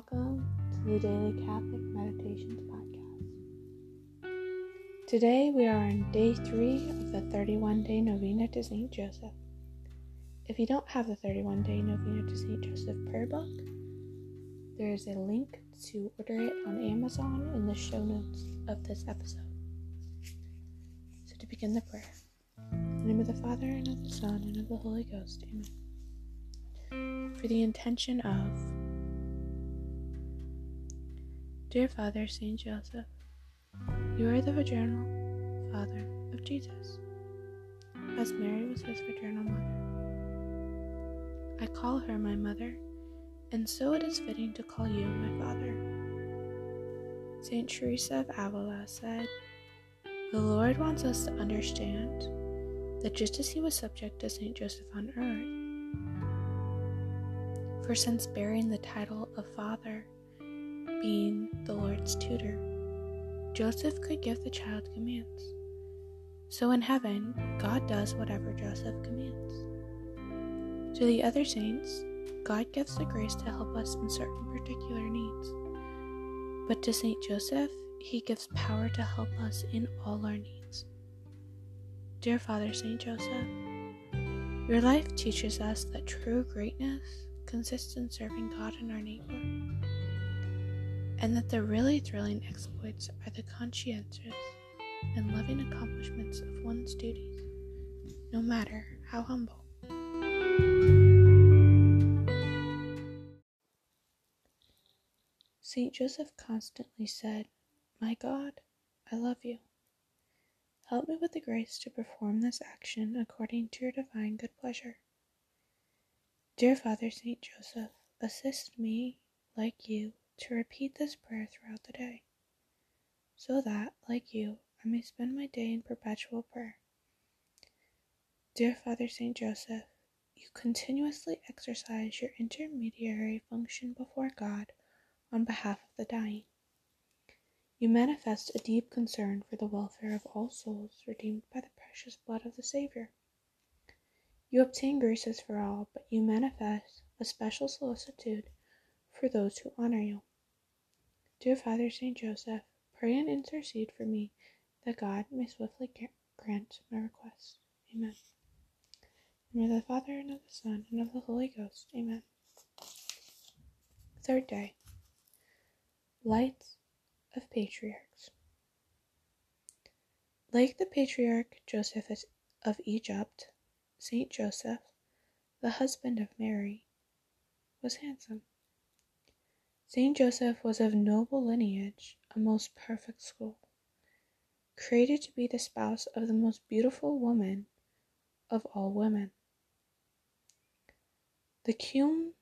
Welcome to the Daily Catholic Meditations Podcast. Today we are on day 3 of the 31-day Novena to Saint Joseph. If you don't have the 31-day Novena to Saint Joseph prayer book, there is a link to order it on Amazon in the show notes of this episode. So to begin the prayer, in the name of the Father, and of the Son, and of the Holy Ghost, Amen. For the intention of Dear Father, Saint Joseph, you are the virginal Father of Jesus, as Mary was his virginal mother. I call her my mother, and so it is fitting to call you my Father. Saint Teresa of Avila said, "The Lord wants us to understand that just as he was subject to Saint Joseph on earth, for since bearing the title of Father, being the Lord's tutor, Joseph could give the child commands. So in heaven, God does whatever Joseph commands. To the other saints, God gives the grace to help us in certain particular needs. But to Saint Joseph, he gives power to help us in all our needs. Dear Father Saint Joseph, your life teaches us that true greatness consists in serving God and our neighbor, and that the really thrilling exploits are the conscientious and loving accomplishments of one's duties, no matter how humble. Saint Joseph constantly said, My God, I love you. Help me with the grace to perform this action according to your divine good pleasure. Dear Father Saint Joseph, assist me, like you, to repeat this prayer throughout the day, so that, like you, I may spend my day in perpetual prayer. Dear Father Saint Joseph, you continuously exercise your intermediary function before God on behalf of the dying. You manifest a deep concern for the welfare of all souls redeemed by the precious blood of the Savior. You obtain graces for all, but you manifest a special solicitude for those who honor you. Dear Father Saint Joseph, pray and intercede for me that God may swiftly grant my request. Amen." In the name of the Father, and of the Son, and of the Holy Ghost. Amen. Third day. Lights of Patriarchs. Like the patriarch Joseph of Egypt, Saint Joseph, the husband of Mary, was handsome. Saint Joseph was of noble lineage, a most perfect school, created to be the spouse of the most beautiful woman of all women. The culmination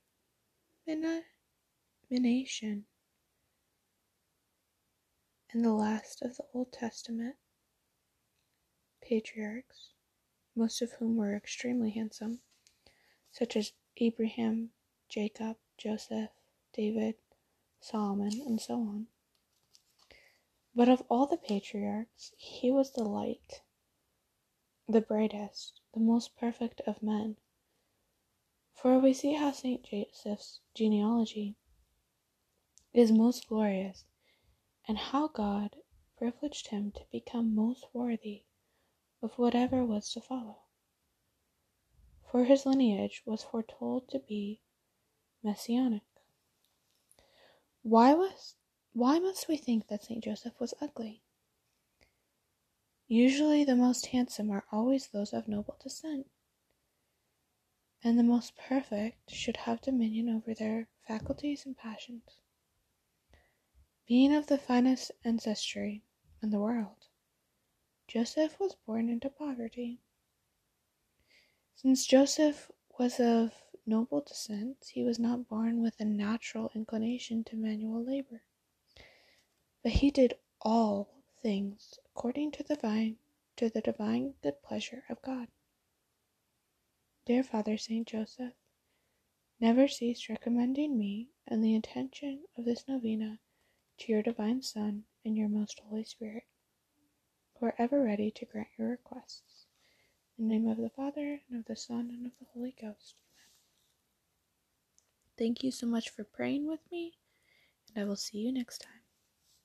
and the last of the Old Testament patriarchs, most of whom were extremely handsome, such as Abraham, Jacob, Joseph, David, Solomon, and so on. But of all the patriarchs, he was the light, the brightest, the most perfect of men. For we see how Saint Joseph's genealogy is most glorious, and how God privileged him to become most worthy of whatever was to follow. For his lineage was foretold to be messianic. Why must we think that Saint Joseph was ugly? Usually the most handsome are always those of noble descent, and the most perfect should have dominion over their faculties and passions. Being of the finest ancestry in the world, Joseph was born into poverty. Since Joseph was of noble descent, he was not born with a natural inclination to manual labor, but he did all things according to the divine good pleasure of God. Dear Father Saint Joseph, never cease recommending me and the intention of this novena to your divine Son and your most Holy Spirit, who are ever ready to grant your requests. In the name of the Father, and of the Son, and of the Holy Ghost. Thank you so much for praying with me, and I will see you next time.